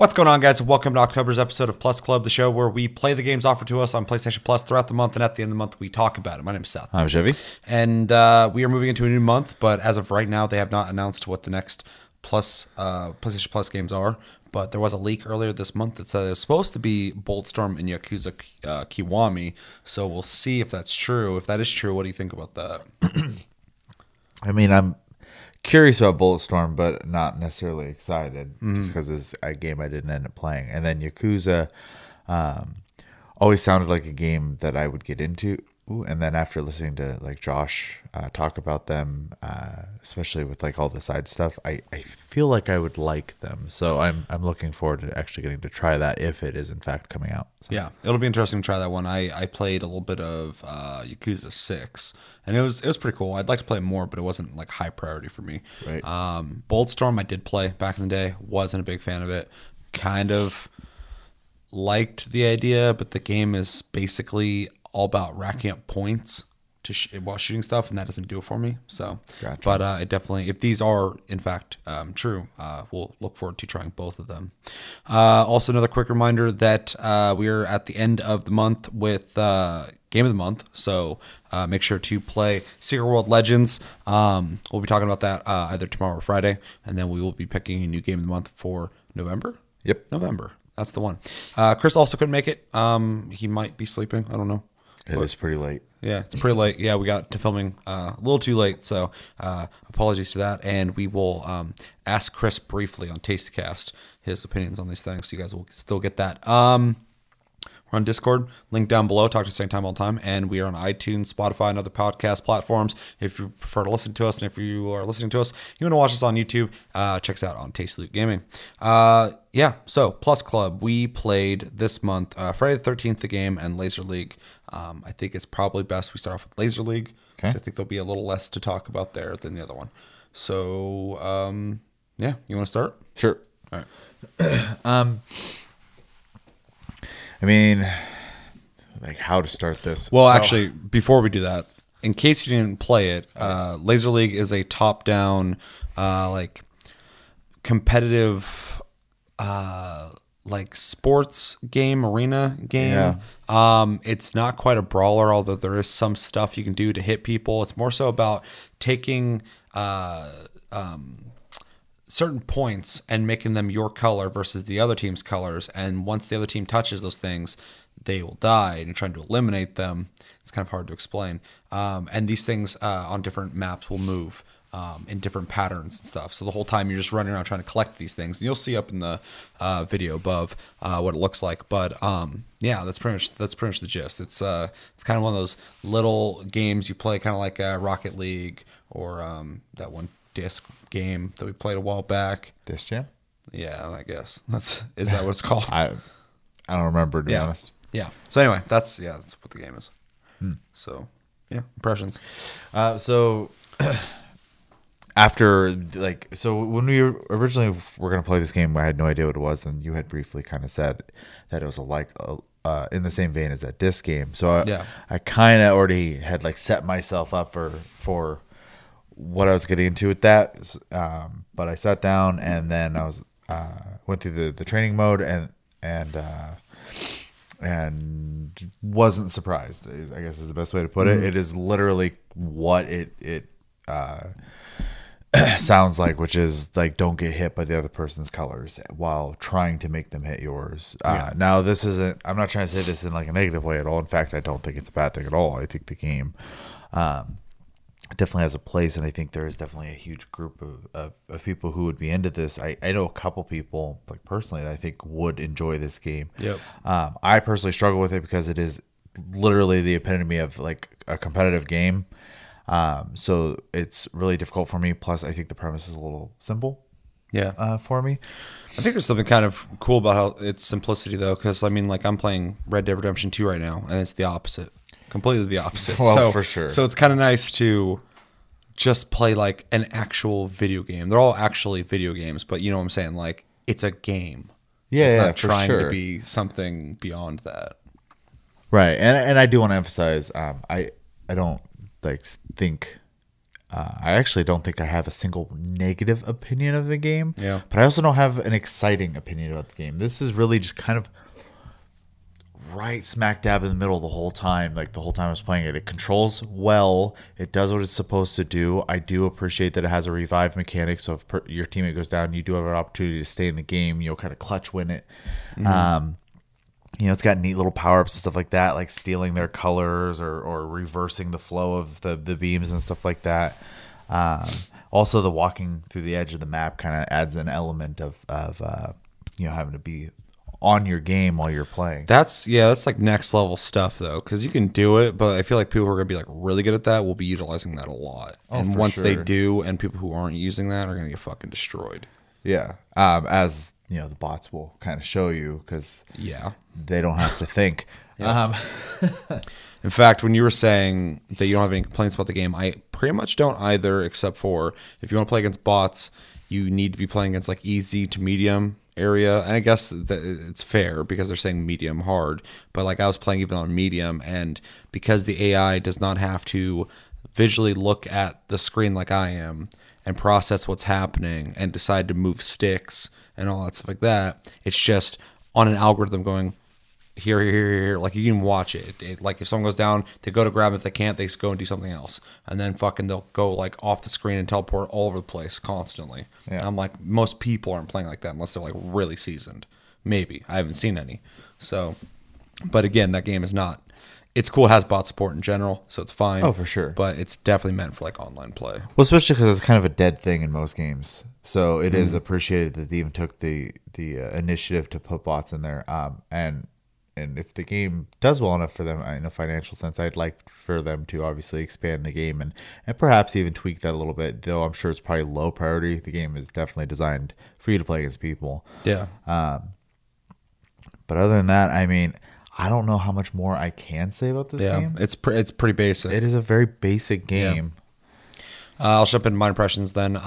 What's going on, guys? Welcome to October's episode of Plus Club, the show where we play the games offered to us on PlayStation Plus throughout the month, and at the end of the month, we talk about it. My name is Seth. I'm Chevy. And we are moving into a new month, but as of right now, they have not announced what the next PlayStation Plus games are, but there was a leak earlier this month that said it was supposed to be Bulletstorm and Yakuza Kiwami, so we'll see if that's true. If that is true, what do you think about that? I mean, I'm curious about Bulletstorm, but not necessarily excited, just because it's a game I didn't end up playing. And then Yakuza always sounded like a game that I would get into. Ooh, and then after listening to like Josh talk about them, especially with like all the side stuff, I feel like I would like them. So I'm looking forward to actually getting to try that if it is in fact coming out. So. Yeah, it'll be interesting to try that one. I played a little bit of Yakuza 6. And it was pretty cool. I'd like to play more, but it wasn't like high priority for me. Right. Bulletstorm I did play back in the day. Wasn't a big fan of it. Kind of liked the idea, but the game is basically all about racking up points to while shooting stuff, and that doesn't do it for me. So, gotcha. But it definitely, if these are in fact true, we'll look forward to trying both of them. Also, another quick reminder that we are at the end of the month with Game of the Month, so make sure to play Secret World Legends. We'll be talking about that either tomorrow or Friday, and then we will be picking a new Game of the Month for November. Yep, November. That's the one. Chris also couldn't make it. He might be sleeping. I don't know. It is pretty late. Yeah, it's pretty late. Yeah, we got to filming a little too late, so apologies to that. And we will ask Chris briefly on Tastecast his opinions on these things. So you guys will still get that. We're on Discord, link down below, talk to the same time all the time. And we are on iTunes, Spotify, and other podcast platforms if you prefer to listen to us. And if you are listening to us, you want to watch us on YouTube, check us out on Tasty Loot Gaming. Yeah, so Plus Club, we played this month Friday the 13th, the game, and Laser League. I think it's probably best we start off with Laser League, because I think there'll be a little less to talk about there than the other one. So, yeah, you want to start? Sure. All right. I mean, like how to start this. Well, so, actually, before we do that, in case you didn't play it, Laser League is a top-down, like, competitive, like, sports game, arena game. Yeah. It's not quite a brawler, although there is some stuff you can do to hit people. It's more so about taking certain points and making them your color versus the other team's colors. And once the other team touches those things, they will die, and you're trying to eliminate them. It's kind of hard to explain. And these things on different maps will move in different patterns and stuff. So the whole time you're just running around trying to collect these things, and you'll see up in the video above what it looks like. But yeah, that's pretty much the gist. It's kind of one of those little games you play, kind of like Rocket League or that one disc game that we played a while back. Disc Jam? Yeah, I guess. Is that what it's called? I don't remember, to be honest. Yeah. So anyway, that's what the game is. So, yeah, impressions. So after, like, so when we originally were going to play this game, I had no idea what it was, and you had briefly kind of said that it was in the same vein as that disc game. So I kind of already had, like, set myself up for what I was getting into with that, but I sat down and then I was went through the training mode and wasn't surprised, I guess is the best way to put it. It is literally what it sounds like, which is like don't get hit by the other person's colors while trying to make them hit yours. Now this isn't, I'm not trying to say this in like a negative way at all. In fact, I don't think it's a bad thing at all. I think the game definitely has a place, and I think there is definitely a huge group of people who would be into this. I know a couple people, like personally, that I think would enjoy this game. Yep. I personally struggle with it because it is literally the epitome of like a competitive game. So it's really difficult for me. Plus, I think the premise is a little simple. Yeah. For me, I think there's something kind of cool about how it's simplicity, though, because I mean, like I'm playing Red Dead Redemption 2 right now, and it's the opposite. Completely the opposite. Well, so, for sure. So it's kind of nice to just play like an actual video game. They're all actually video games, but you know what I'm saying? Like it's a game. Yeah, it's not trying to be something beyond that. Right, and I do want to emphasize, I don't like think I actually don't think I have a single negative opinion of the game. Yeah. But I also don't have an exciting opinion about the game. This is really just kind of right smack dab in the middle the whole time. Like, the whole time I was playing it. It controls well. It does what it's supposed to do. I do appreciate that it has a revive mechanic. So if your teammate goes down, you do have an opportunity to stay in the game. You'll kind of clutch win it. Mm-hmm. You know, it's got neat little power-ups and stuff like that, like stealing their colors or reversing the flow of the beams and stuff like that. Also, the walking through the edge of the map kind of adds an element of you know, having to be on your game while you're playing. That's like next level stuff though, because you can do it, but I feel like people who are gonna be like really good at that will be utilizing that a lot. And once they do, and people who aren't using that are gonna get fucking destroyed. Yeah, as you know, the bots will kind of show you, because they don't have to think. In fact, when you were saying that you don't have any complaints about the game, I pretty much don't either, except for if you want to play against bots, you need to be playing against like easy to medium area. And I guess that it's fair because they're saying medium hard, but like I was playing even on medium, and because the AI does not have to visually look at the screen like I am and process what's happening and decide to move sticks and all that stuff like that. It's just on an algorithm going here. Like, you can watch it. Like, if someone goes down, they go to grab it. If they can't, they go and do something else. And then fucking they'll go, like, off the screen and teleport all over the place constantly. Yeah. And I'm like, most people aren't playing like that unless they're, like, really seasoned. Maybe. I haven't seen any. So, but again, that game is not. It's cool. It has bot support in general, so it's fine. Oh, for sure. But it's definitely meant for, like, online play. Well, especially because it's kind of a dead thing in most games. So it is appreciated that they even took the initiative to put bots in there. And if the game does well enough for them in a financial sense, I'd like for them to obviously expand the game and perhaps even tweak that a little bit, though I'm sure it's probably low priority. The game is definitely designed for you to play against people. Yeah. But other than that, I mean, I don't know how much more I can say about this game. Yeah, it's pretty basic. It is a very basic game. Yeah. I'll jump into my impressions then.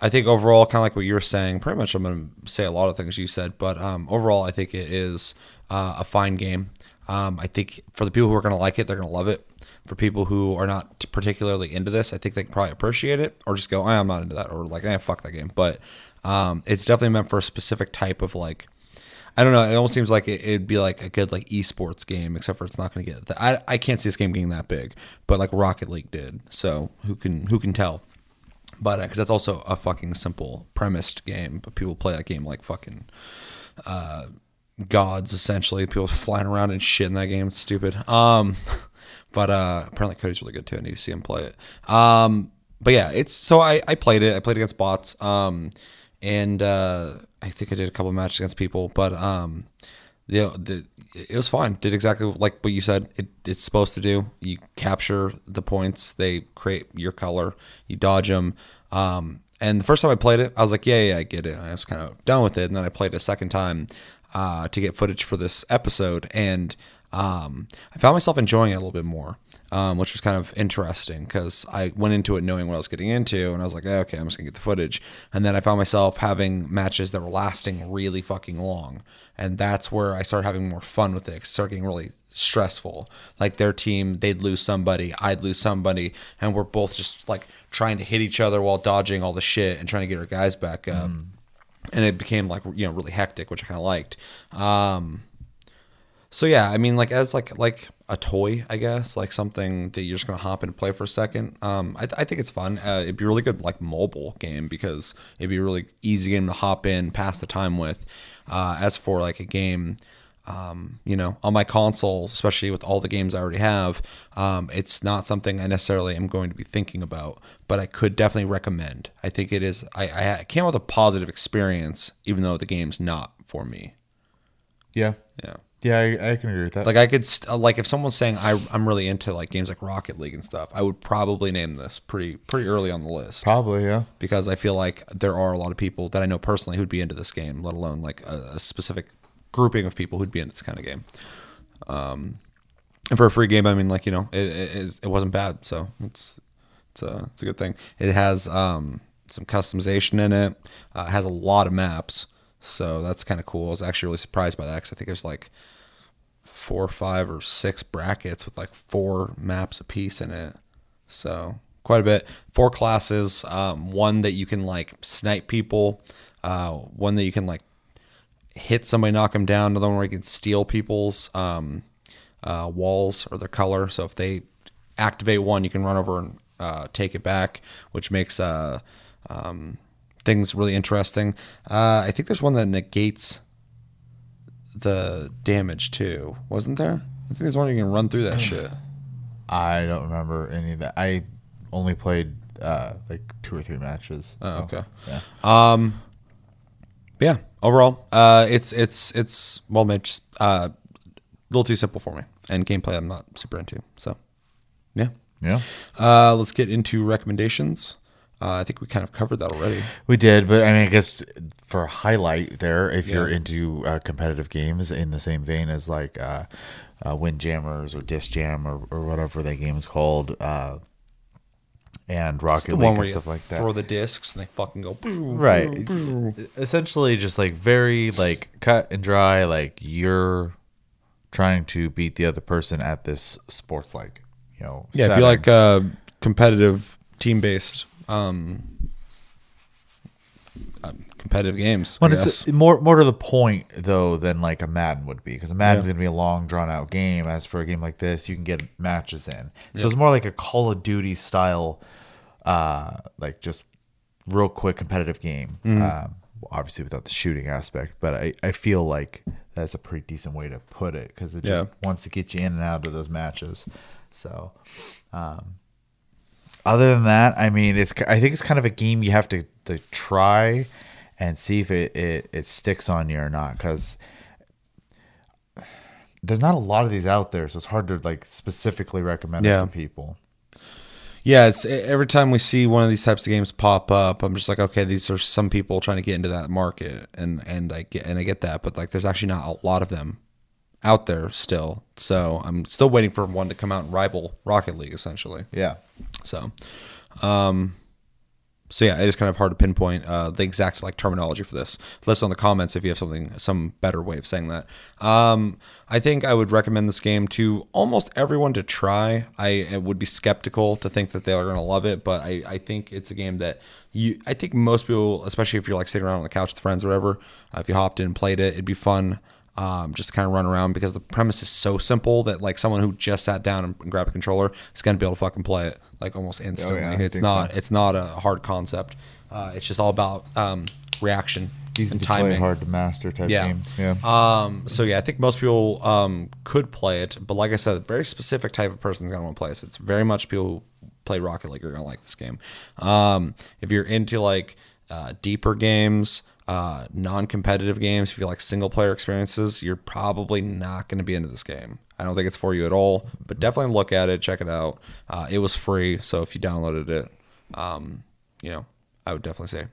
I think overall, kind of like what you were saying, pretty much I'm going to say a lot of things you said, but overall I think it is a fine game. I think for the people who are going to like it, they're going to love it. For people who are not particularly into this, I think they can probably appreciate it or just go, I'm not into that, or like, fuck that game. But it's definitely meant for a specific type of like, I don't know. It almost seems like it'd be like a good like esports game, except for it's not going to get that. I can't see this game getting that big, but like Rocket League did. So who can tell? But because that's also a fucking simple premised game, but people play that game like fucking gods essentially. People flying around and shit in that game. It's stupid. But apparently Cody's really good too. I need to see him play it. But yeah, it's so I played it. I played against bots. I think I did a couple of matches against people, but it was fine. Did exactly like what you said it's supposed to do. You capture the points. They create your color. You dodge them. And the first time I played it, I was like, yeah, I get it. And I was kind of done with it. And then I played it a second time to get footage for this episode. And I found myself enjoying it a little bit more, which was kind of interesting because I went into it knowing what I was getting into, and I was like, okay, I'm just gonna get the footage. And then I found myself having matches that were lasting really fucking long, and that's where I started having more fun with it. It started getting really stressful. Like their team, they'd lose somebody, I'd lose somebody, and we're both just like trying to hit each other while dodging all the shit and trying to get our guys back up. And it became like, you know, really hectic, which I kind of liked. So yeah, I mean, like as like a toy, I guess, like something that you're just gonna hop in and play for a second. I think it's fun. It'd be a really good like mobile game because it'd be a really easy game to hop in, pass the time with. As for like a game, you know, on my console, especially with all the games I already have, it's not something I necessarily am going to be thinking about, but I could definitely recommend. I think it is. I came out with a positive experience, even though the game's not for me. Yeah. Yeah, I can agree with that. Like I could, like if someone's saying I'm really into like games like Rocket League and stuff, I would probably name this pretty early on the list. Probably, yeah. Because I feel like there are a lot of people that I know personally who'd be into this game, let alone like a specific grouping of people who'd be into this kind of game. And for a free game, I mean, like, you know, it wasn't bad, so it's a good thing. It has some customization in it. It has a lot of maps. So that's kind of cool. I was actually really surprised by that because I think there's like 4, 5, or 6 brackets with like 4 maps a piece in it. So quite a bit. 4 classes, one that you can like snipe people, one that you can like hit somebody, knock them down, another one where you can steal people's walls or their color. So if they activate one, you can run over and take it back, which makes things really interesting. I think there's one that negates the damage too, wasn't there? I think there's one you can run through that shit. I don't remember any of that. I only played like 2 or 3 matches. So, oh, okay. Yeah. Yeah. Overall, it's well made. Just, a little too simple for me, and gameplay I'm not super into. So, yeah. Yeah. Let's get into recommendations. I think we kind of covered that already. We did, but I mean, I guess for highlight there, if you're into competitive games in the same vein as like Windjammers or Disc Jam or whatever that game is called, and Rocket League and stuff like that. Throw the discs and they fucking go. Right. Essentially, just like very like cut and dry. Like you're trying to beat the other person at this sports, like, you know. Yeah, setting. If you like competitive, team based. Competitive games. Well, it's more to the point though than like a Madden would be, because a Madden's going to be a long drawn out game. As for a game like this, you can get matches in. So it's more like a Call of Duty style, like just real quick competitive game. Obviously without the shooting aspect, but I feel like that's a pretty decent way to put it, because it just wants to get you in and out of those matches. So, other than that, I mean, I think it's kind of a game you have to try and see if it sticks on you or not, because there's not a lot of these out there, so it's hard to like specifically recommend it to people. Yeah, it's every time we see one of these types of games pop up, I'm just like, okay, these are some people trying to get into that market, and I get that, but like, there's actually not a lot of them out there still, so I'm still waiting for one to come out and rival Rocket League, essentially. Yeah. So, yeah, it is kind of hard to pinpoint the exact like terminology for this. Let us know in the comments if you have some better way of saying that. I think I would recommend this game to almost everyone to try. I would be skeptical to think that they are going to love it, but I think it's a game that I think most people, especially if you're like sitting around on the couch with friends or whatever, if you hopped in and played it, it'd be fun. Just kind of run around, because the premise is so simple that like someone who just sat down and grabbed a controller is going to be able to fucking play it like almost instantly. Oh, yeah, it's not a hard concept. It's just all about reaction and timing. Easy to play, hard to master type game. Yeah. I think most people could play it, but like I said, a very specific type of person is going to want to play it. So it's very much people who play Rocket League are going to like this game. If you're into like deeper games, non-competitive games, if you like single player experiences, you're probably not going to be into this game. I don't think it's for you at all, but definitely look at it, check it out. It was free, so if you downloaded it, I would definitely say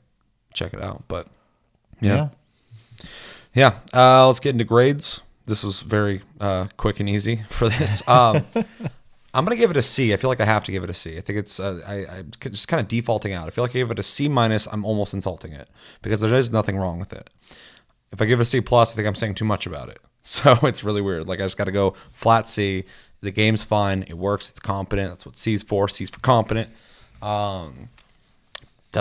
check it out. But let's get into grades. This was very quick and easy for this. I'm going to give it a C. I feel like I have to give it a C. I think it's I'm just kind of defaulting out. I feel like I give it a C-, I'm almost insulting it, because there is nothing wrong with it. If I give it a C+, I think I'm saying too much about it. So it's really weird. Like, I just got to go flat C. The game's fine. It works. It's competent. That's what C's for. C's for competent. Does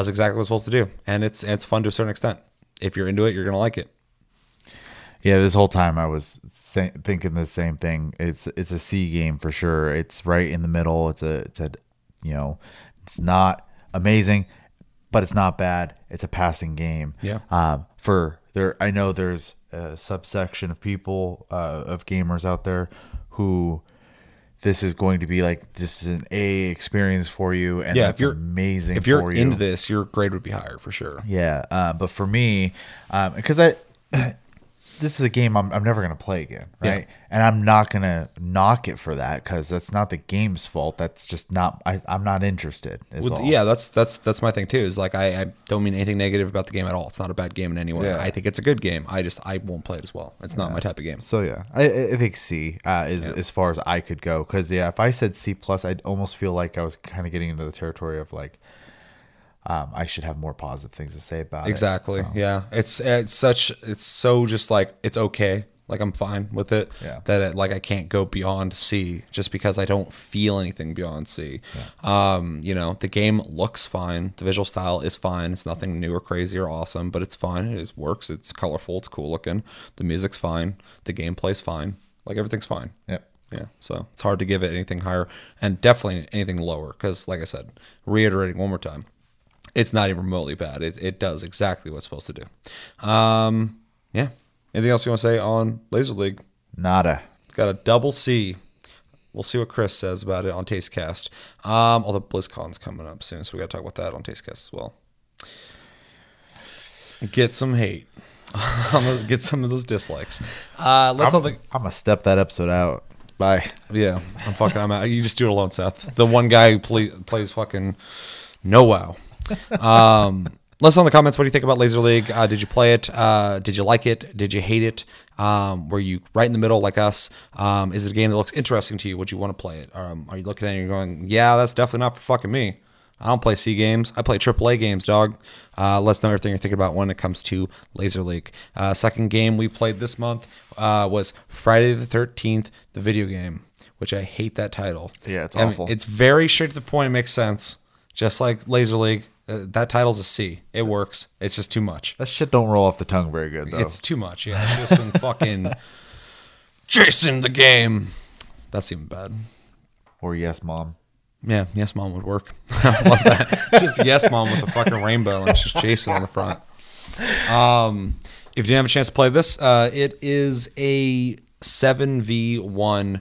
exactly what it's supposed to do. And it's fun to a certain extent. If you're into it, you're going to like it. Yeah, this whole time I was thinking the same thing. It's a C game for sure. It's right in the middle. It's not amazing, but it's not bad. It's a passing game. Yeah. I know there's a subsection of people of gamers out there who this is going to be like, this is an A experience for you, and that's amazing. If you're into this, your grade would be higher for sure. Yeah. But for me, because this is a game I'm never going to play again, right? Yeah. And I'm not going to knock it for that, because that's not the game's fault. That's just not I'm not interested. Yeah, that's my thing too. Is like I don't mean anything negative about the game at all. It's not a bad game in any way. Yeah. I think it's a good game. I won't play it as well. It's not my type of game. So yeah, I think C is as far as I could go, because if I said C+, I'd almost feel like I was kind of getting into the territory of like, I should have more positive things to say about it. Exactly. So. Yeah. It's so just like, it's okay. Like, I'm fine with it. Yeah. That it, like, I can't go beyond C just because I don't feel anything beyond C. Yeah. You know, the game looks fine. The visual style is fine. It's nothing new or crazy or awesome, but it's fine. It works. It's colorful. It's cool looking. The music's fine. The gameplay's fine. Like, everything's fine. Yep. Yeah. So it's hard to give it anything higher and definitely anything lower because, like I said, reiterating one more time, it's not even remotely bad. It does exactly what it's supposed to do. Yeah. Anything else you want to say on Laser League? Nada. It's got a double C. We'll see what Chris says about it on Tastecast. Although BlizzCon's coming up soon, so we got to talk about that on Tastecast as well. Get some hate. I'm gonna get some of those dislikes. I'm gonna step that episode out. Bye. Yeah, I'm out. You just do it alone, Seth. The one guy who plays fucking no wow. Let us know in the comments, what do you think about Laser League? Did you play it? Did you like it? Did you hate it? Were you right in the middle like us? Is it a game that looks interesting to you? Would you want to play it? Are you looking at it and you're going, yeah, that's definitely not for fucking me. I don't play C games. I play AAA games, dog. Let us know everything you're thinking about when it comes to Laser League. Second game we played this month was Friday the 13th, the video game, which I hate that title. Yeah, it's awful. It's very straight to the point. It makes sense. Just like Laser League. That title's a C. It works. It's just too much. That shit don't roll off the tongue very good, though. It's too much, yeah. It's just been fucking Jason the game. That's even bad. Or Yes Mom. Yeah, Yes Mom would work. I love that. It's just Yes Mom with a fucking rainbow, and it's just Jason on the front. If you didn't have a chance to play this, it is a 7v1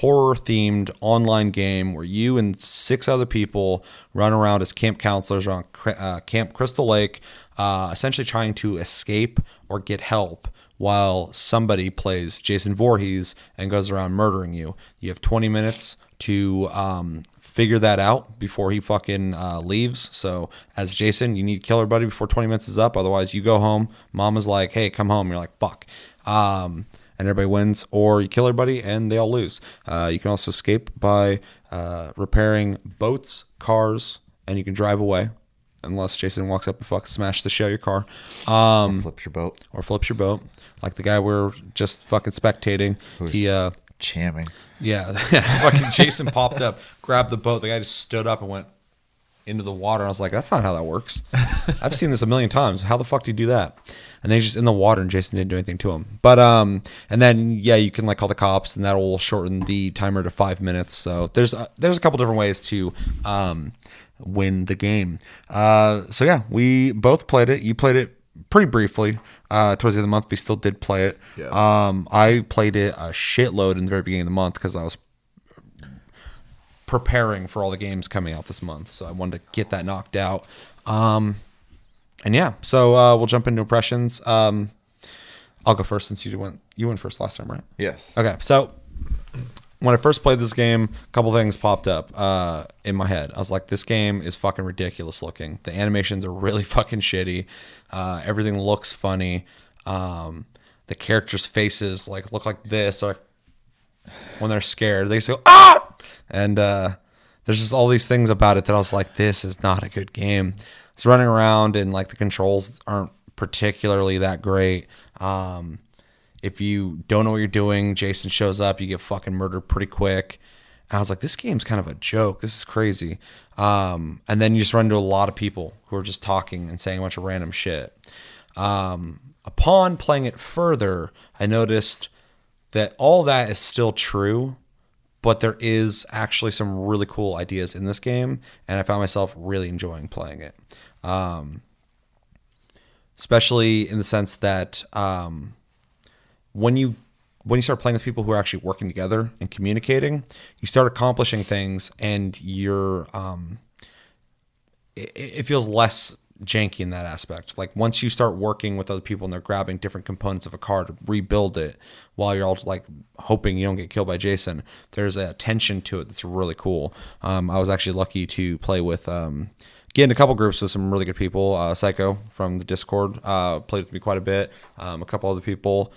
horror-themed online game where you and 6 other people run around as camp counselors around Camp Crystal Lake, essentially trying to escape or get help while somebody plays Jason Voorhees and goes around murdering you. You have 20 minutes to figure that out before he fucking leaves. So as Jason, you need to kill everybody before 20 minutes is up. Otherwise, you go home. Mama's like, hey, come home. You're like, fuck. And everybody wins, or you kill everybody and they all lose. You can also escape by repairing boats, cars, and you can drive away unless Jason walks up and fucking smashes the shit out of your car. Or flips your boat. Like the guy we're just fucking spectating. Who's he jamming. Yeah. Fucking Jason popped up, grabbed the boat. The guy just stood up and went into the water. I was like, that's not how that works. I've seen this a million times. How the fuck do you do that? And they just in the water, and Jason didn't do anything to him. But and then yeah, you can like call the cops, and that will shorten the timer to 5 minutes. So there's a couple different ways to win the game. So yeah, we both played it. You played it pretty briefly towards the end of the month. We still did play it. Yeah. I played it a shitload in the very beginning of the month because I was preparing for all the games coming out this month, so I wanted to get that knocked out. And yeah, so we'll jump into impressions. I'll go first since you went first last time, right? Yes. Okay, so when I first played this game, a couple things popped up in my head. I was like, this game is fucking ridiculous looking. The animations are really fucking shitty. Everything looks funny. The characters' faces like look like this, or when they're scared, they just go ah. And there's just all these things about it that I was like, this is not a good game. It's running around and like the controls aren't particularly that great. If you don't know what you're doing, Jason shows up, you get fucking murdered pretty quick. And I was like, this game's kind of a joke. This is crazy. And then you just run into a lot of people who are just talking and saying a bunch of random shit. Upon playing it further, I noticed that all that is still true, but there is actually some really cool ideas in this game, and I found myself really enjoying playing it. Especially in the sense that when you start playing with people who are actually working together and communicating, you start accomplishing things, and you're it feels less janky in that aspect. Like once you start working with other people and they're grabbing different components of a car to rebuild it while you're all like hoping you don't get killed by Jason, there's a tension to it that's really cool. I was actually lucky to play with get in a couple groups with some really good people. Psycho from the Discord played with me quite a bit. A couple other people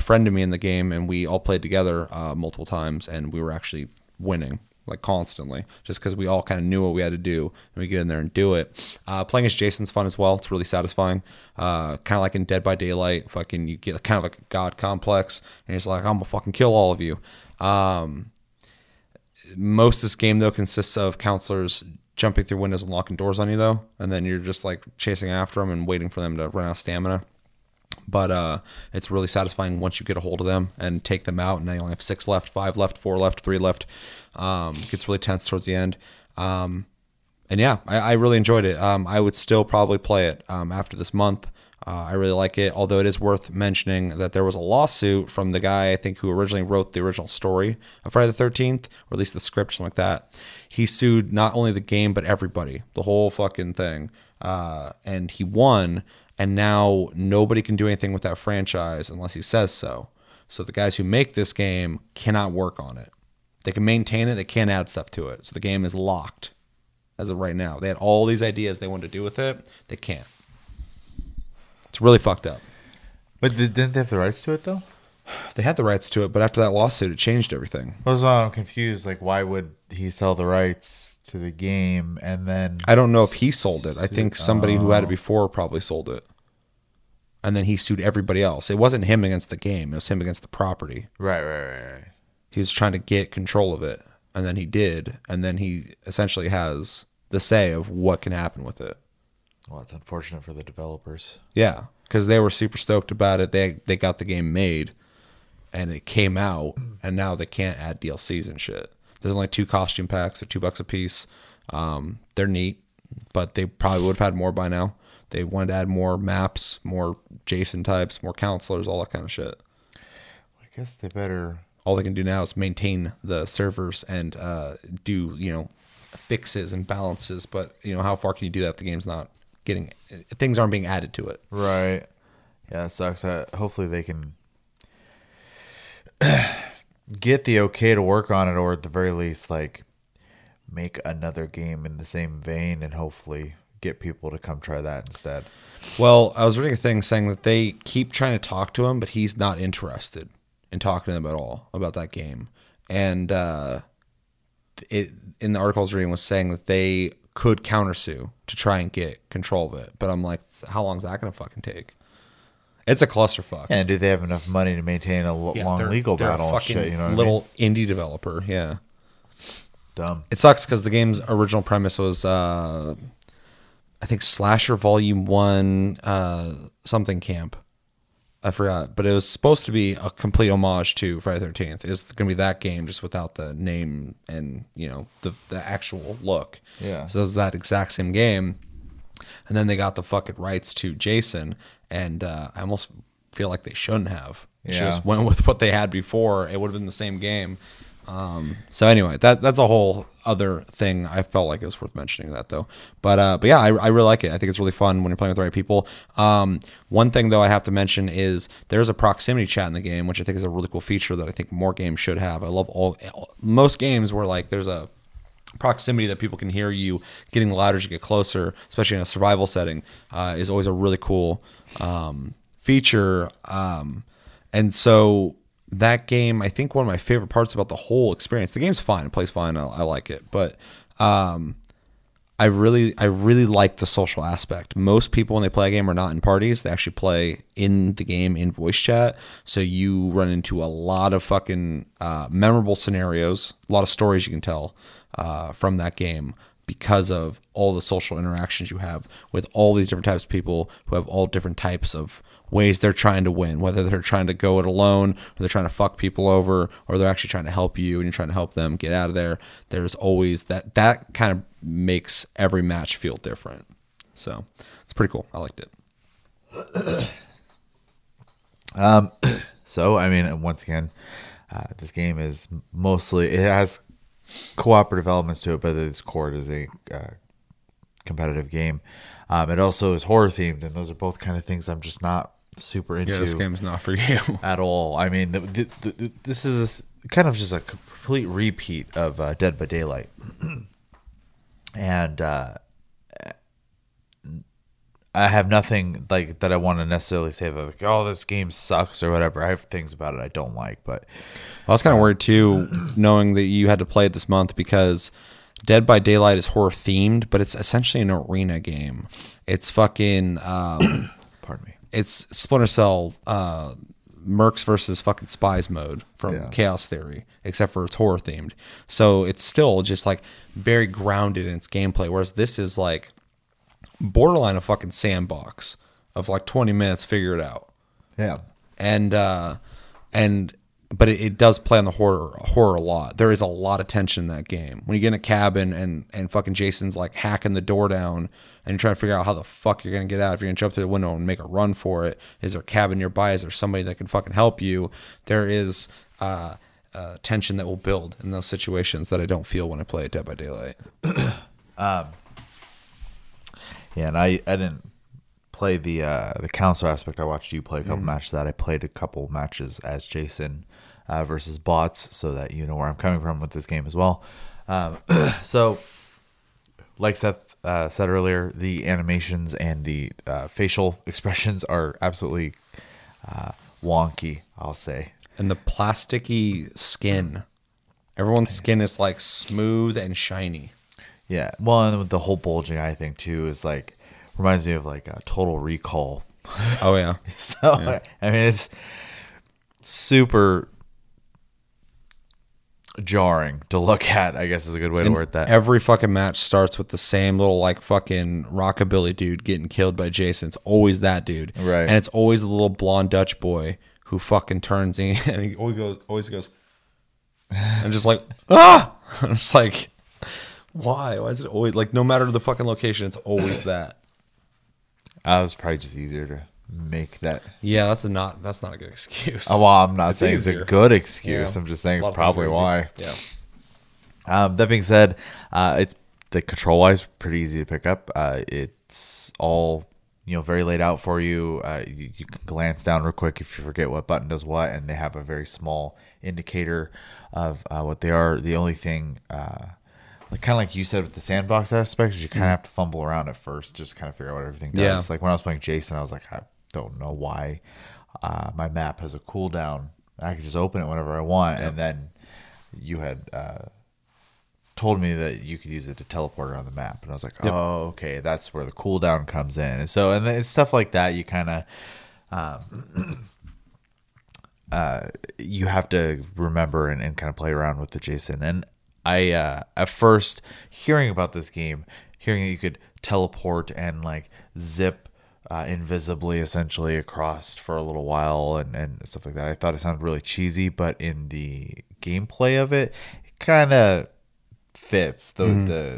friended me in the game, and we all played together multiple times, and we were actually winning like constantly, just because we all kind of knew what we had to do and we get in there and do it. Playing as Jason's fun as well. It's really satisfying. Kind of like in Dead by Daylight, fucking you get kind of like a god complex and he's like, I'm gonna fucking kill all of you. Most of this game though consists of counselors jumping through windows and locking doors on you though, and then you're just like chasing after them and waiting for them to run out of stamina. But it's really satisfying once you get a hold of them and take them out, and now you only have 6 left, 5 left, 4 left, 3 left. Gets really tense towards the end. And yeah, I really enjoyed it. I would still probably play it after this month. I really like it, although it is worth mentioning that there was a lawsuit from the guy, I think, who originally wrote the original story of Friday the 13th, or at least the script, something like that. He sued not only the game, but everybody, the whole fucking thing. And he won. And now nobody can do anything with that franchise unless he says so. So the guys who make this game cannot work on it. They can maintain it. They can't add stuff to it. So the game is locked as of right now. They had all these ideas they wanted to do with it. They can't. It's really fucked up. But didn't they have the rights to it, though? They had the rights to it, but after that lawsuit, it changed everything. Well, so I'm confused. Like, why would he sell the rights to the game and then... I don't know if he sold it. I think somebody who had it before probably sold it. And then he sued everybody else. It wasn't him against the game. It was him against the property. Right. He was trying to get control of it. And then he did. And then he essentially has the say of what can happen with it. Well, it's unfortunate for the developers. Yeah, because they were super stoked about it. They got the game made. And it came out. And now they can't add DLCs and shit. There's only 2 costume packs. They're $2 a piece. They're neat. But they probably would have had more by now. They wanted to add more maps, more Jason types, more counselors, all that kind of shit. I guess they better... All they can do now is maintain the servers and do, you know, fixes and balances. But, you know, how far can you do that if the game's not getting... Things aren't being added to it. Right. Yeah, it sucks. Hopefully they can get the okay to work on it, or at the very least, like, make another game in the same vein and hopefully... get people to come try that instead. Well, I was reading a thing saying that they keep trying to talk to him, but he's not interested in talking to them at all about that game. And in the article I was reading was saying that they could countersue to try and get control of it. But I'm like, how long is that going to fucking take? It's a clusterfuck. And do they have enough money to maintain a long legal battle? Shit, you know, little indie developer, yeah. Dumb. It sucks because the game's original premise was... I think Slasher Volume 1 something camp. I forgot. But it was supposed to be a complete homage to Friday the 13th. It's going to be that game just without the name and, you know, the actual look. Yeah. So it was that exact same game. And then they got the fucking rights to Jason. And I almost feel like they shouldn't have. Yeah. Just went with what they had before. It would have been the same game. So anyway, that's a whole other thing. I felt like it was worth mentioning that though. But yeah, I really like it. I think it's really fun when you're playing with the right people. One thing though I have to mention is there's a proximity chat in the game, which I think is a really cool feature that I think more games should have. I love most games where like there's a proximity that people can hear you getting louder as you get closer, especially in a survival setting, is always a really cool, feature. And so that game, I think one of my favorite parts about the whole experience, the game's fine, it plays fine, I like it, but I really like the social aspect. Most people when they play a game are not in parties, they actually play in the game in voice chat, so you run into a lot of fucking memorable scenarios, a lot of stories you can tell from that game because of all the social interactions you have with all these different types of people who have all different types of ways they're trying to win, whether they're trying to go it alone, or they're trying to fuck people over, or they're actually trying to help you and you're trying to help them get out of there. There's always that kind of makes every match feel different. So it's pretty cool. I liked it. So, I mean, once again, this game is mostly, it has cooperative elements to it, but its core is a competitive game. It also is horror themed, and those are both kind of things I'm just not super into. Yeah, this game's not for you at all. I mean, this is kind of just a complete repeat of Dead by Daylight, and I have nothing like that I want to necessarily say that like, oh, this game sucks or whatever. I have things about it I don't like, but I was kind of worried too knowing that you had to play it this month because Dead by Daylight is horror themed, but it's essentially an arena game. It's fucking pardon me. It's Splinter Cell mercs versus fucking spies mode from Chaos Theory, except for it's horror themed. So it's still just like very grounded in its gameplay, whereas this is like borderline a fucking sandbox of like 20 minutes, figure it out. Yeah. But it does play on the horror a lot. There is a lot of tension in that game. When you get in a cabin and fucking Jason's like hacking the door down and you're trying to figure out how the fuck you're going to get out. If you're going to jump through the window and make a run for it, is there a cabin nearby? Is there somebody that can fucking help you? There is tension that will build in those situations that I don't feel when I play Dead by Daylight. And I didn't play the counselor aspect. I watched you play a couple matches that I played a couple matches as Jason versus bots, so that you know where I'm coming from with this game as well. So like Seth said earlier, the animations and the facial expressions are absolutely wonky, I'll say. And the plasticky skin, everyone's skin is like smooth and shiny. Yeah. Well, and with the whole bulging eye thing too is like, reminds me of like a Total Recall. Oh yeah. So yeah. I mean, it's super jarring to look at, I guess is a good way to word that. Every fucking match starts with the same little like fucking rockabilly dude getting killed by Jason. It's always that dude, right? And it's always the little blonde Dutch boy who fucking turns in and he always goes and just like ah. I'm just like, why is it always like, no matter the fucking location, it's always that? I was probably just easier to make that. Yeah, that's not a good excuse. Oh, well, I'm not saying it's a good excuse. Yeah. I'm just saying it's probably why. Yeah. That being said, it's the control wise pretty easy to pick up. It's all, you know, very laid out for you. You can glance down real quick if you forget what button does what, and they have a very small indicator of what they are. The only thing. Like, kind of like you said with the sandbox aspect, is you kind of have to fumble around at first just to kind of figure out what everything does. Yeah. Like when I was playing Jason, I was like, I don't know why my map has a cooldown. I could just open it whenever I want. Yep. And then you had told me that you could use it to teleport around the map. And I was like, oh, okay, that's where the cooldown comes in. And so, and then it's stuff like that. You kind of you have to remember and kind of play around with the Jason. And I at first hearing about this game, hearing that you could teleport and like zip invisibly essentially across for a little while and stuff like that, I thought it sounded really cheesy, but in the gameplay of it, it kind of fits the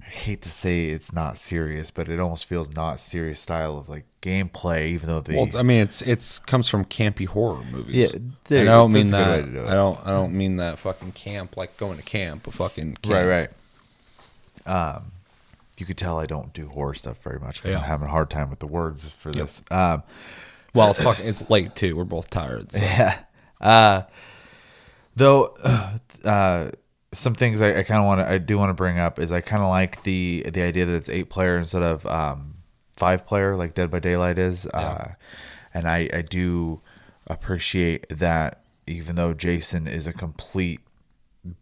I hate to say it's not serious, but it almost feels not serious style of like gameplay, even though the. Well, I mean, it's comes from campy horror movies. Yeah, and I don't mean that. I don't mean that fucking camp, like going to camp, but fucking camp. Right. You could tell I don't do horror stuff very much because I'm having a hard time with the words for this. Well, it's fucking. It's late too. We're both tired. So. Yeah. Some things I kind of want to bring up is I kind of like the idea that it's 8-player instead of 5-player like Dead by Daylight is, and I do appreciate that even though Jason is a complete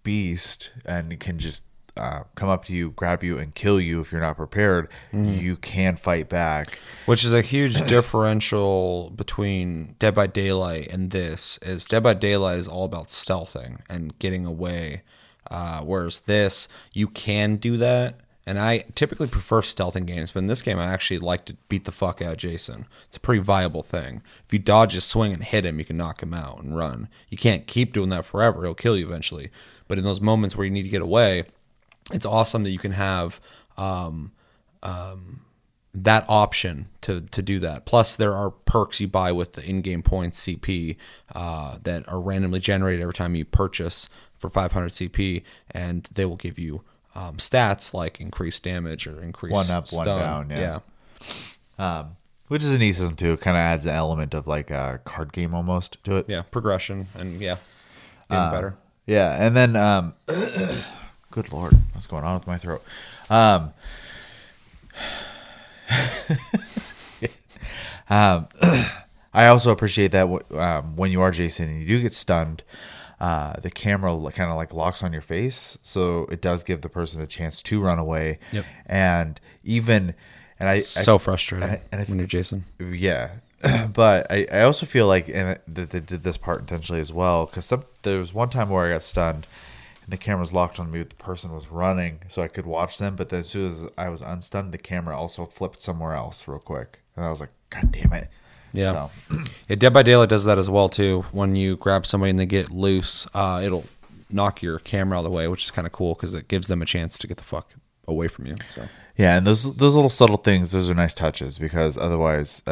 beast and can just come up to you, grab you, and kill you if you're not prepared, you can fight back, which is a huge differential between Dead by Daylight and this. Is Dead by Daylight is all about stealthing and getting away. Whereas this, you can do that, and I typically prefer stealthing games, but in this game I actually like to beat the fuck out of Jason. It's a pretty viable thing. If you dodge his swing and hit him, you can knock him out and run. You can't keep doing that forever. He'll kill you eventually. But in those moments where you need to get away, it's awesome that you can have that option to do that. Plus, there are perks you buy with the in-game points CP that are randomly generated every time you purchase for 500 CP, and they will give you stats like increased damage or increased one up, stun. One down. Yeah. Which is a neat system too. It kind of adds an element of like a card game almost to it. Yeah, progression and getting better. Yeah, and then good lord, what's going on with my throat? I also appreciate that when you are Jason and you do get stunned, the camera kind of like locks on your face, so it does give the person a chance to run away. Yep. And it's so frustrating when you're Jason. Yeah. But I also feel like that they did this part intentionally as well, because there was one time where I got stunned and the camera's locked on me, the person was running, so I could watch them. But then as soon as I was unstunned, the camera also flipped somewhere else real quick, and I was like, God damn it. Yeah. So. Yeah, Dead by Daylight does that as well too. When you grab somebody and they get loose, it'll knock your camera out of the way, which is kind of cool because it gives them a chance to get the fuck away from you. So yeah, and those little subtle things, those are nice touches, because otherwise,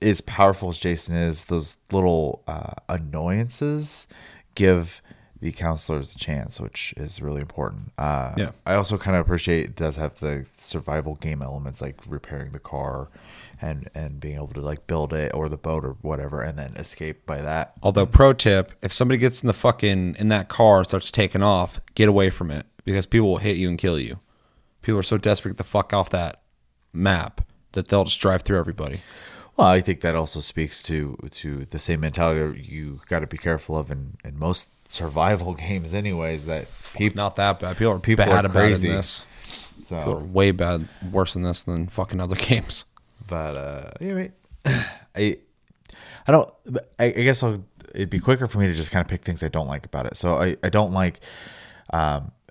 as powerful as Jason is, those little annoyances give the counselors a chance, which is really important. Yeah. I also kind of appreciate it does have the survival game elements, like repairing the car and being able to like build it or the boat or whatever, and then escape by that. Although, pro tip, if somebody gets in the fucking in that car and starts taking off, get away from it, because people will hit you and kill you. People are so desperate to get the fuck off that map that they'll just drive through everybody. Well, I think that also speaks to the same mentality you got to be careful of in most survival games, anyways. That people not that bad. People bad are crazy. About this. So people are way bad, worse than this than fucking other games. But anyway, I don't. I guess it'd be quicker for me to just kind of pick things I don't like about it. So I don't like.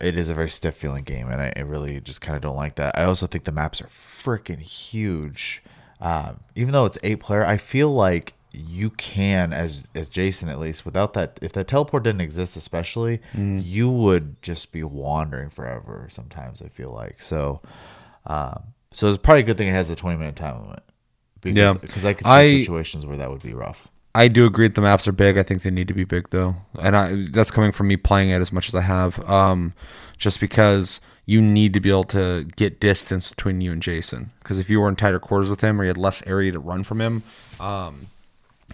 It is a very stiff feeling game, and I really just kind of don't like that. I also think the maps are freaking huge. Even though it's 8-player, I feel like you can, as Jason at least, without that, if that teleport didn't exist especially, you would just be wandering forever sometimes, I feel like. So so it's probably a good thing it has a 20-minute time limit. Because I could see situations where that would be rough. I do agree that the maps are big. I think they need to be big, though. And that's coming from me playing it as much as I have, just because you need to be able to get distance between you and Jason. Because if you were in tighter quarters with him or you had less area to run from him,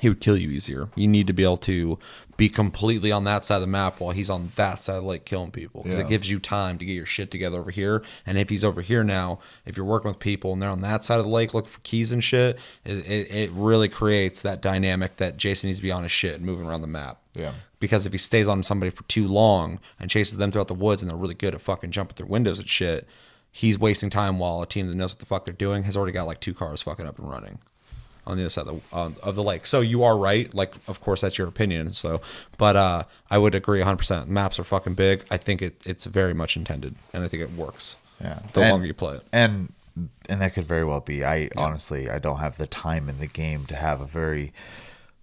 he would kill you easier. You need to be able to be completely on that side of the map while he's on that side of the lake killing people. Because it gives you time to get your shit together over here. And if he's over here now, if you're working with people and they're on that side of the lake looking for keys and shit, it really creates that dynamic that Jason needs to be on his shit and moving around the map. Yeah. Because if he stays on somebody for too long and chases them throughout the woods, and they're really good at fucking jumping through windows and shit, he's wasting time while a team that knows what the fuck they're doing has already got like 2 cars fucking up and running on the other side of the lake. So you are right. Like, of course, that's your opinion. So, but I would agree 100%. Maps are fucking big. I think it's very much intended, and I think it works. Yeah. The longer you play it, and that could very well be. Honestly, I don't have the time in the game to have a very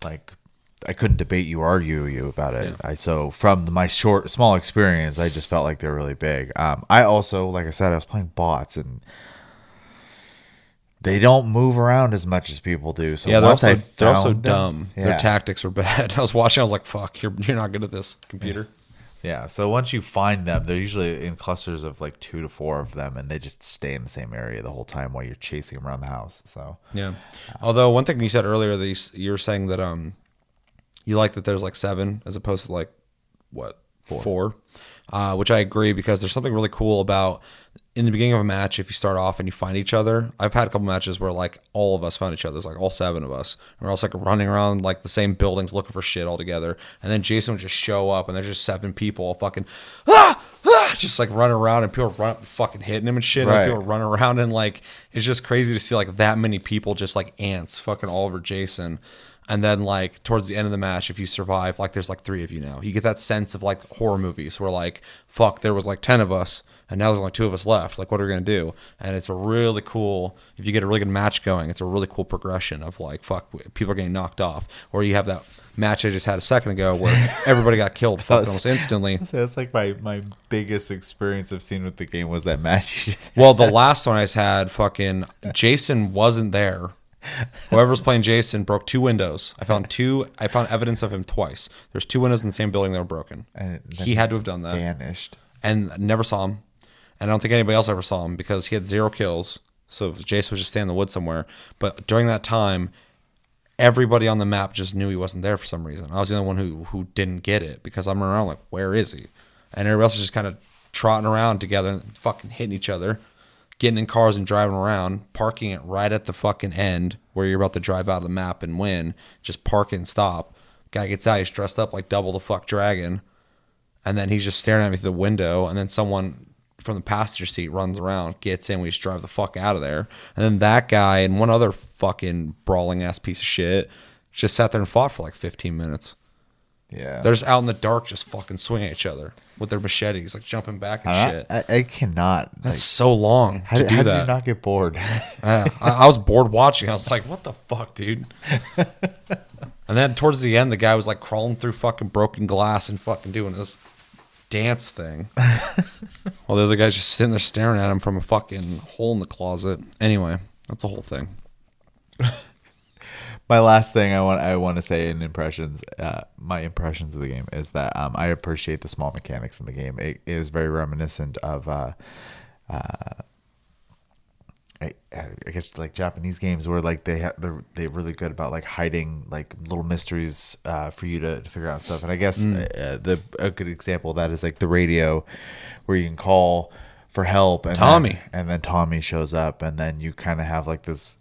like. I couldn't debate you or argue you about it. Yeah. So from my small experience, I just felt like they're really big. I also, like I said, I was playing bots and. They don't move around as much as people do. So yeah, they're also dumb. Yeah. Their tactics are bad. I was watching. I was like, "Fuck, you're not good at this, computer." Yeah. So once you find them, they're usually in clusters of like 2 to 4 of them, and they just stay in the same area the whole time while you're chasing them around the house. So yeah. Although one thing you said earlier, you were saying that you like that there's like 7 as opposed to like what 4, which I agree, because there's something really cool about. In the beginning of a match, if you start off and you find each other, I've had a couple matches where like all of us found each other. It's like all 7 of us. We're all like running around like the same buildings looking for shit all together. And then Jason would just show up and there's just 7 people all fucking just like running around, and people run up and fucking hitting him and shit. Right. And people run around, and like it's just crazy to see like that many people just like ants fucking all over Jason. And then like towards the end of the match, if you survive, like there's like 3 of you now. You get that sense of like horror movies where like, fuck, there was like 10 of us. And now there's only 2 of us left. Like, what are we going to do? And it's a really cool, if you get a really good match going, it's a really cool progression of like, fuck, people are getting knocked off. Or you have that match I just had a second ago where everybody got killed almost instantly. So that's like my biggest experience I've seen with the game was that match. Well, the last one I just had, fucking Jason wasn't there. Whoever's playing Jason broke 2 windows. I found evidence of him twice. There's 2 windows in the same building that were broken. And he had to have done that. Vanished. And never saw him. And I don't think anybody else ever saw him because he had 0 kills. So Jason was just staying in the woods somewhere. But during that time, everybody on the map just knew he wasn't there for some reason. I was the only one who didn't get it because I'm around like, where is he? And everybody else is just kind of trotting around together and fucking hitting each other. getting in cars and driving around, parking it right at the fucking end where you're about to drive out of the map and win. Just park and stop. Guy gets out, he's dressed up like double the fuck dragon. And then he's just staring at me through the window. And then someone from the passenger seat runs around, gets in, we just drive the fuck out of there. And then that guy and one other fucking brawling ass piece of shit just sat there and fought for like 15 minutes. Yeah. They're just out in the dark just fucking swinging at each other with their machetes, like jumping back and shit. I cannot. That's like, so long to do that. How do you not get bored? I was bored watching. I was like, what the fuck, dude? And then towards the end, the guy was like crawling through fucking broken glass and fucking doing this dance thing. While the other guy's just sitting there staring at him from a fucking hole in the closet. Anyway, that's a whole thing. My last thing I want to say in impressions, my impressions of the game is that I appreciate the small mechanics in the game. It is very reminiscent of, I guess, like Japanese games where like they're really good about like hiding like little mysteries for you to figure out stuff. And I guess a good example of that is like the radio, where you can call for help and Tommy, and then Tommy shows up, and then you kind of have like this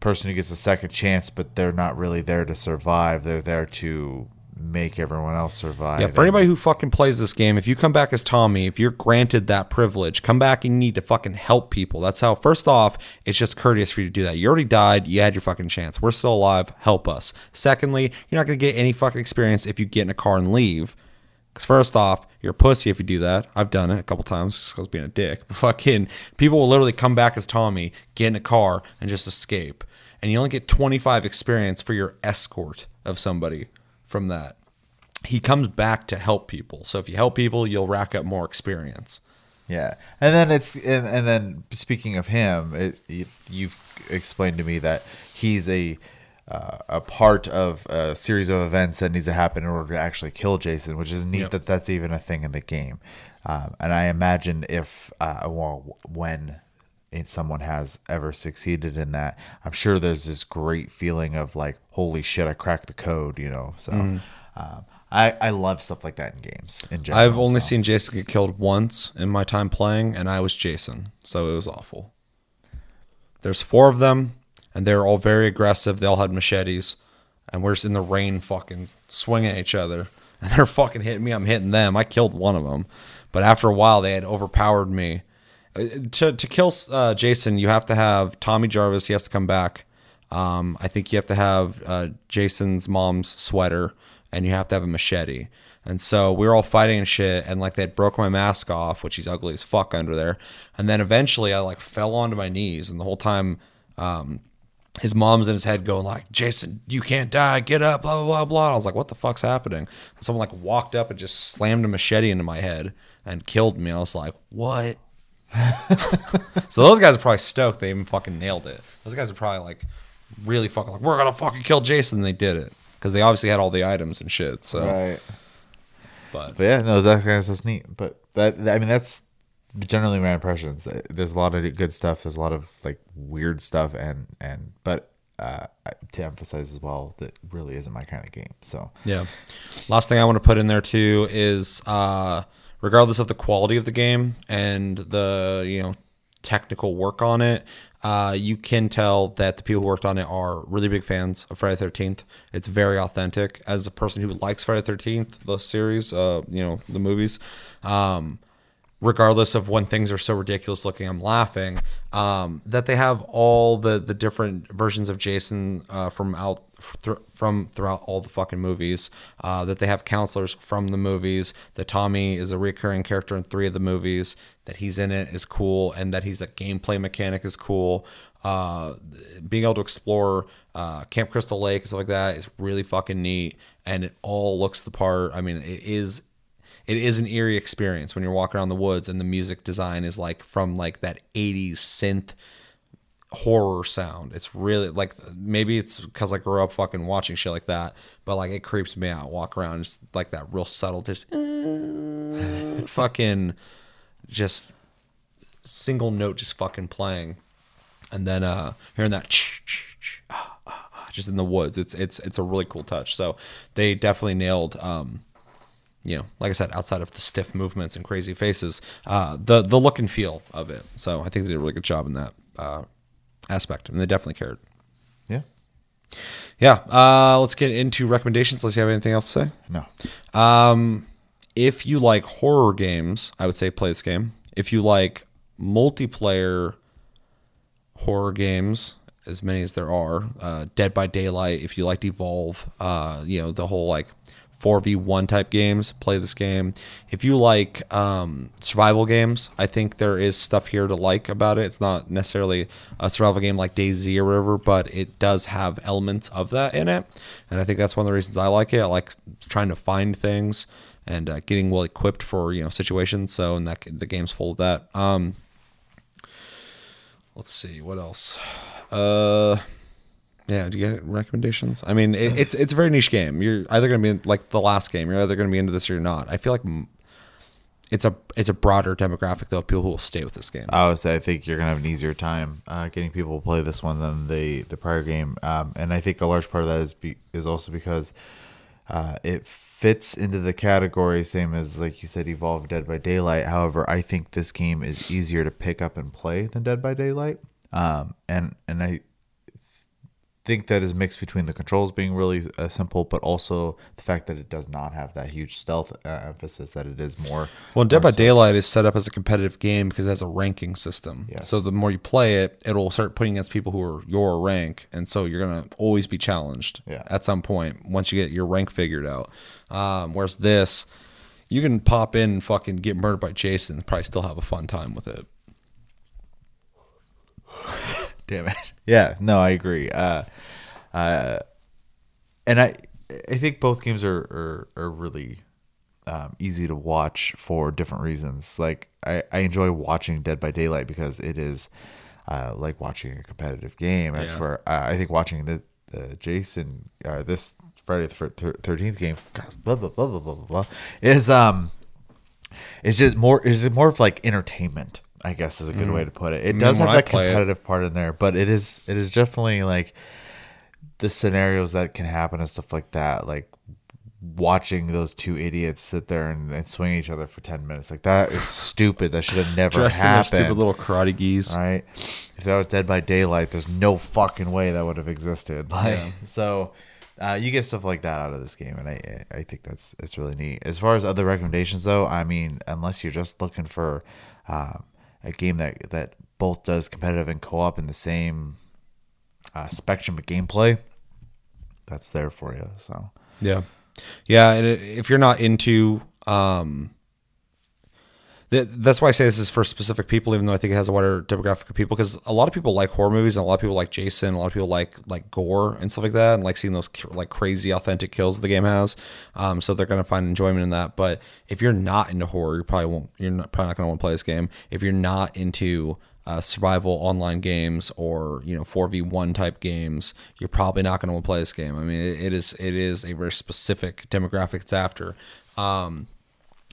person who gets a second chance, but they're not really there to survive. They're there to make everyone else survive. Yeah, for anybody who fucking plays this game, if you come back as Tommy, if you're granted that privilege, come back and you need to fucking help people. That's how, first off, it's just courteous for you to do that. You already died. You had your fucking chance. We're still alive. Help us. Secondly, you're not going to get any fucking experience if you get in a car and leave. Because first off, you're a pussy if you do that. I've done it a couple times just because being a dick. But fucking people will literally come back as Tommy, get in a car, and just escape. And you only get 25 experience for your escort of somebody from that. He comes back to help people. So if you help people, you'll rack up more experience. Yeah. And then and then speaking of him, you've explained to me that he's a part of a series of events that needs to happen in order to actually kill Jason, which is neat. Yep. That's even a thing in the game. And I imagine when someone has ever succeeded in that, I'm sure there's this great feeling of like, holy shit, I cracked the code, you know? So I love stuff like that in games in general. I've only seen Jason get killed once in my time playing, and I was Jason. So it was awful. There's 4 of them. And they're all very aggressive. They all had machetes. And we're just in the rain fucking swinging at each other. And they're fucking hitting me. I'm hitting them. I killed one of them. But after a while, they had overpowered me. To kill Jason, you have to have Tommy Jarvis. He has to come back. I think you have to have Jason's mom's sweater. And you have to have a machete. And so we were all fighting and shit. And like they had broke my mask off, which he's ugly as fuck under there. And then eventually I like fell onto my knees. And the whole time... his mom's in his head going like, Jason, you can't die. Get up, blah, blah, blah, blah. I was like, what the fuck's happening? And someone like walked up and just slammed a machete into my head and killed me. I was like, what? So those guys are probably stoked they even fucking nailed it. Those guys are probably like really fucking like, we're going to fucking kill Jason. And they did it because they obviously had all the items and shit. So, right. But yeah, no, that kind of stuff's neat. But that's generally my impressions. There's a lot of good stuff, there's a lot of like weird stuff, but to emphasize as well, that really isn't my kind of game. So yeah, last thing I want to put in there too is regardless of the quality of the game and the technical work on it, you can tell that the people who worked on it are really big fans of Friday the 13th. It's very authentic. As a person who likes Friday the 13th, the series, the movies, regardless of when things are so ridiculous looking, I'm laughing, that they have all the different versions of Jason from throughout all the fucking movies, that they have counselors from the movies, that Tommy is a recurring character in 3 of the movies, that he's in it is cool, and that he's a gameplay mechanic is cool. Being able to explore Camp Crystal Lake and stuff like that is really fucking neat, and it all looks the part. I mean, it is an eerie experience when you're walking around the woods, and the music design is like from like that 80s synth horror sound. It's really like, maybe it's because I grew up fucking watching shit like that, but like it creeps me out. Walk around, it's like that real subtle, just fucking just single note, just fucking playing, and then hearing that just in the woods. It's a really cool touch. So they definitely nailed you know, like I said, outside of the stiff movements and crazy faces, the look and feel of it. So I think they did a really good job in that aspect, and they definitely cared. Yeah. Yeah. Let's get into recommendations. Unless you have anything else to say. No. If you like horror games, I would say play this game. If you like multiplayer horror games, as many as there are, Dead by Daylight, if you liked Evolve, you know, the whole like 4v1 type games, play this game. If you like survival games, I think there is stuff here to like about it. It's not necessarily a survival game like Day Z or whatever, but it does have elements of that in it. And I think that's one of the reasons I like it. I like trying to find things and getting well equipped for, you know, situations. So, and that the game's full of that. Let's see what else. Yeah, do you get recommendations? I mean, it's a very niche game. You're either going to be in, like the last game, you're either going to be into this or you're not. I feel like it's a broader demographic though, people who will stay with this game. I would say I think you're going to have an easier time getting people to play this one than the prior game, and I think a large part of that is also because it fits into the category, same as, like you said, Evolve, Dead by Daylight. However, I think this game is easier to pick up and play than Dead by Daylight. And I think that is mixed between the controls being really simple, but also the fact that it does not have that huge stealth emphasis, that it is more. Well, Dead by Daylight is set up as a competitive game because it has a ranking system. Yes. So the more you play it, it'll start putting against people who are your rank. And so you're going to always be challenged at some point once you get your rank figured out. Whereas this, you can pop in and fucking get murdered by Jason and probably still have a fun time with it. Damn it. Yeah, no, I agree. And I think both games are really easy to watch for different reasons. Like I enjoy watching Dead by Daylight because it is like watching a competitive game. As for I think watching the Jason this Friday the 13th game, blah blah blah blah blah blah, is just more of like entertainment, I guess, is a good way to put it. It does have that competitive part in there, but it is definitely like the scenarios that can happen and stuff like that. Like watching those two idiots sit there and swing each other for 10 minutes. Like that is stupid. That should have never happened. Dressed in their stupid little karate geese. Right. If that was Dead by Daylight, there's no fucking way that would have existed. Like, so you get stuff like that out of this game, and I think it's really neat. As far as other recommendations though, I mean, unless you're just looking for a game that both does competitive and co-op in the same spectrum of gameplay, that's there for you. So yeah, and if you're not into that's why I say this is for specific people, even though I think it has a wider demographic of people, because a lot of people like horror movies and a lot of people like Jason, a lot of people like gore and stuff like that, and like seeing those like crazy authentic kills the game has. So they're going to find enjoyment in that. But if you're not into horror, you're probably not going to want to play this game. If you're not into survival online games or, you know, 4v1 type games, you're probably not going to want to play this game. I mean, it is a very specific demographic it's after.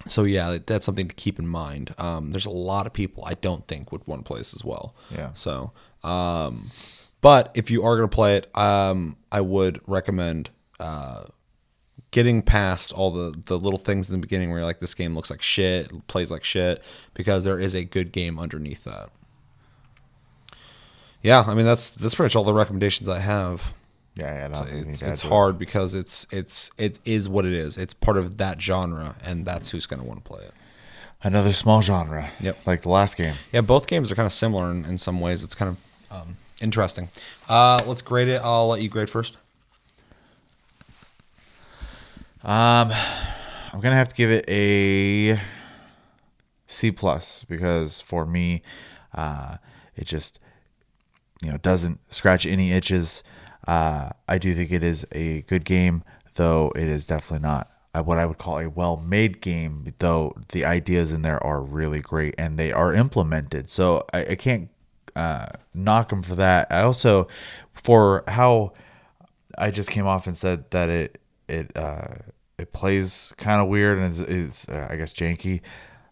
So yeah, that's something to keep in mind. There's a lot of people I don't think would want to play this as well. Yeah. So, but if you are going to play it, I would recommend getting past all the little things in the beginning where you're like, this game looks like shit, it plays like shit, because there is a good game underneath that. Yeah, I mean that's pretty much all the recommendations I have. Yeah, so it's hard because it is what it is. It's part of that genre, and that's who's going to want to play it. Another small genre. Yep, like the last game. Yeah, both games are kind of similar in some ways. It's kind of interesting. Let's grade it. I'll let you grade first. I'm gonna have to give it a C+ because for me, it just, you know, doesn't scratch any itches. I do think it is a good game, though it is definitely not what I would call a well-made game, though the ideas in there are really great and they are implemented. So I can't knock them for that. I also, for how I just came off and said that it plays kind of weird and is I guess janky,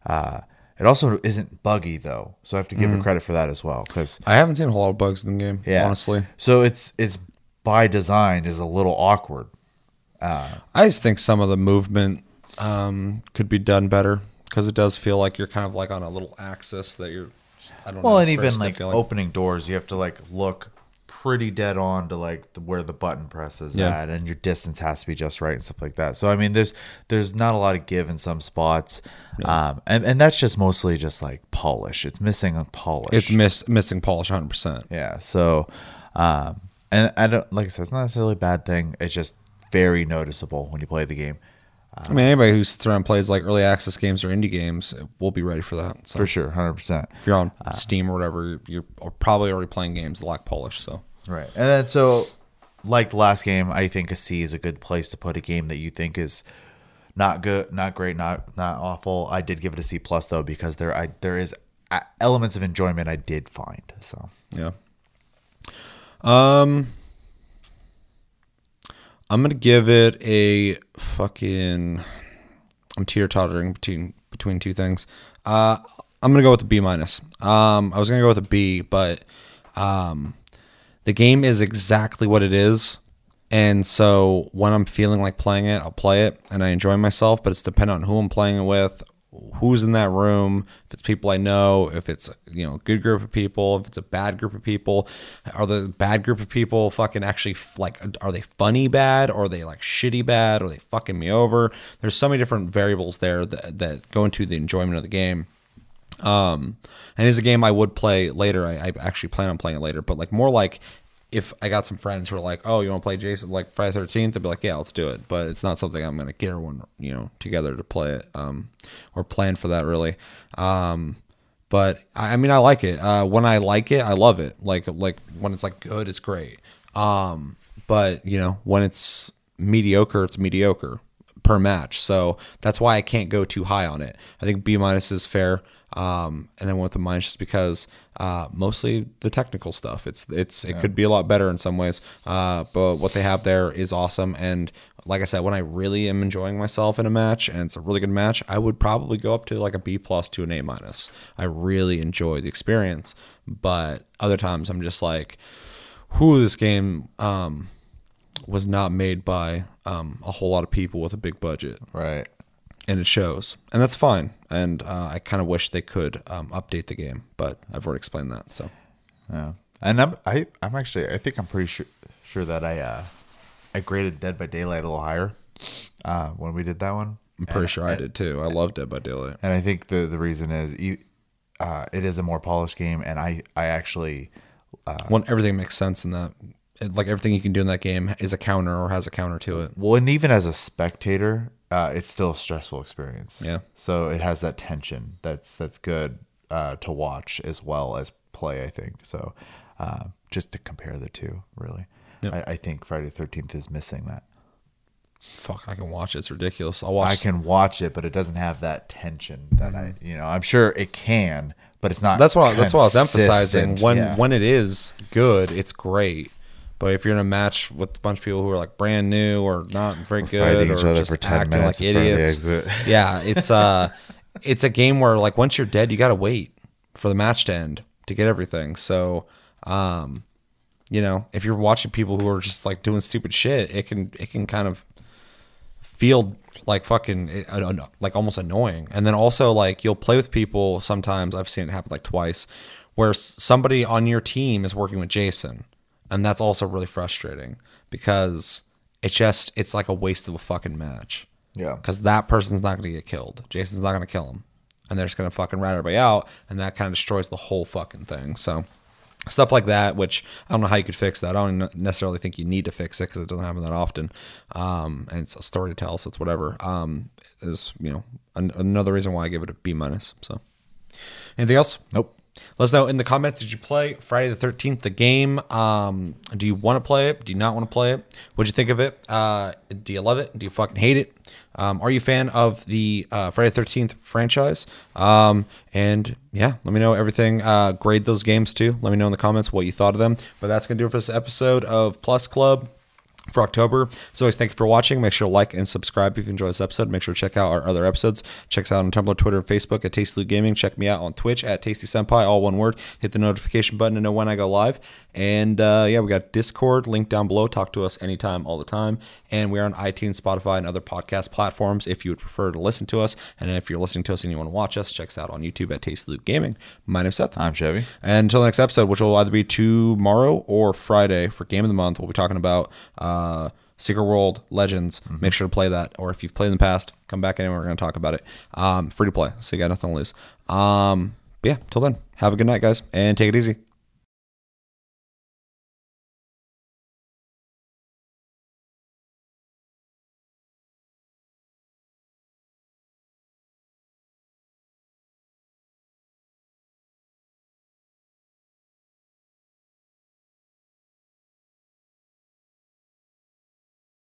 it also isn't buggy, though. So I have to give it credit for that as well, because I haven't seen a whole lot of bugs in the game, honestly. So it's by design is a little awkward. I just think some of the movement could be done better, because it does feel like you're kind of like on a little axis that you're. I don't know. Well, and even like opening doors, you have to like look pretty dead on to like where the button press is at, and your distance has to be just right and stuff like that. So I mean, there's not a lot of give in some spots, and that's just mostly just like polish. It's missing a polish. It's missing polish 100%. Yeah. So, and I don't, like I said, it's not necessarily a bad thing. It's just very noticeable when you play the game. I mean, anybody who sits around and plays like early access games or indie games will be ready for that. So. For sure, 100%. If you're on Steam or whatever, you're probably already playing games that lack polish. So right, and then, so like the last game, I think a C is a good place to put a game that you think is not good, not great, not awful. I did give it a C+ though, because there is elements of enjoyment I did find. So yeah. I'm going to give it a fucking... I'm teeter-tottering between two things. I'm going to go with a B-. I was going to go with a B, but the game is exactly what it is. And so when I'm feeling like playing it, I'll play it, and I enjoy myself. But it's dependent on who I'm playing it with, who's in that room, if it's people I know, if it's, you know, a good group of people, if it's a bad group of people. Are the bad group of people fucking actually like, are they funny bad, or are they like shitty bad, or are they fucking me over? There's so many different variables there that go into the enjoyment of the game. And it's a game I would play later. I actually plan on playing it later, but like more like if I got some friends who are like, oh, you want to play Jason, like Friday the 13th, they'd be like, yeah, let's do it. But it's not something I'm going to get everyone, you know, together to play it, or plan for that really. But I mean, I like it. When I like it, I love it. Like when it's like good, it's great. But you know, when it's mediocre per match. So that's why I can't go too high on it. I think B- is fair. And I went with the minus just because mostly the technical stuff. It could be a lot better in some ways, but what they have there is awesome. And like I said, when I really am enjoying myself in a match and it's a really good match, I would probably go up to like a B+ to an A-. I really enjoy the experience, but other times I'm just like, whew, this game was not made by a whole lot of people with a big budget. Right. And it shows, and that's fine. And I kind of wish they could update the game, but I've already explained that. So, yeah. And I'm actually, I think I'm pretty sure that I graded Dead by Daylight a little higher when we did that one. I'm pretty sure I did too. I love Dead by Daylight, and I think the reason is it is a more polished game, and I actually want everything makes sense in that. Like everything you can do in that game is a counter or has a counter to it. Well, and even as a spectator, it's still a stressful experience. Yeah. So it has that tension that's good to watch as well as play, I think. So just to compare the two, really. Yep. I think Friday the 13th is missing that. Fuck, I can watch it. It's ridiculous. I can watch it, but it doesn't have that tension that I, you know, I'm sure it can, but it's not. That's what I was emphasizing. When it is good, it's great. But if you're in a match with a bunch of people who are like brand new or not very good, or just acting like idiots, yeah, it's a game where like once you're dead, you gotta wait for the match to end to get everything. So, you know, if you're watching people who are just like doing stupid shit, it can kind of feel like fucking, I don't know, like almost annoying. And then also like you'll play with people sometimes. I've seen it happen like twice, where somebody on your team is working with Jason. And that's also really frustrating because it's like a waste of a fucking match. Yeah. Because that person's not going to get killed. Jason's not going to kill him. And they're just going to fucking rat everybody out. And that kind of destroys the whole fucking thing. So stuff like that, which I don't know how you could fix that. I don't necessarily think you need to fix it because it doesn't happen that often. And it's a story to tell, so it's whatever. Is, you know, another reason why I give it a B-. So anything else? Nope. Let us know in the comments, did you play Friday the 13th, the game? Do you want to play it? Do you not want to play it? What'd you think of it? Do you love it? Do you fucking hate it? Are you a fan of the Friday the 13th franchise? And yeah, let me know everything. Grade those games too. Let me know in the comments what you thought of them. But that's going to do it for this episode of Plus Club. for October. So always, thank you for watching. Make sure to like and subscribe if you enjoy this episode. Make sure to check out our other episodes. Check us out on Tumblr, Twitter, and Facebook at Tasty Loot Gaming. Check me out on Twitch at Tasty Senpai, all one word. Hit the notification button to know when I go live. And yeah, we got Discord linked down below. Talk to us anytime, all the time. And we are on iTunes, Spotify, and other podcast platforms if you would prefer to listen to us. And if you're listening to us and you want to watch us, check us out on YouTube at Tasty Loot Gaming. My name's Seth. I'm Chevy. And until the next episode, which will either be tomorrow or Friday for Game of the Month, we'll be talking about Secret World Legends. Make sure to play that, or if you've played in the past, come back in and we're going to talk about it. Free to play, so you got nothing to lose. But yeah, till then, have a good night, guys, and take it easy.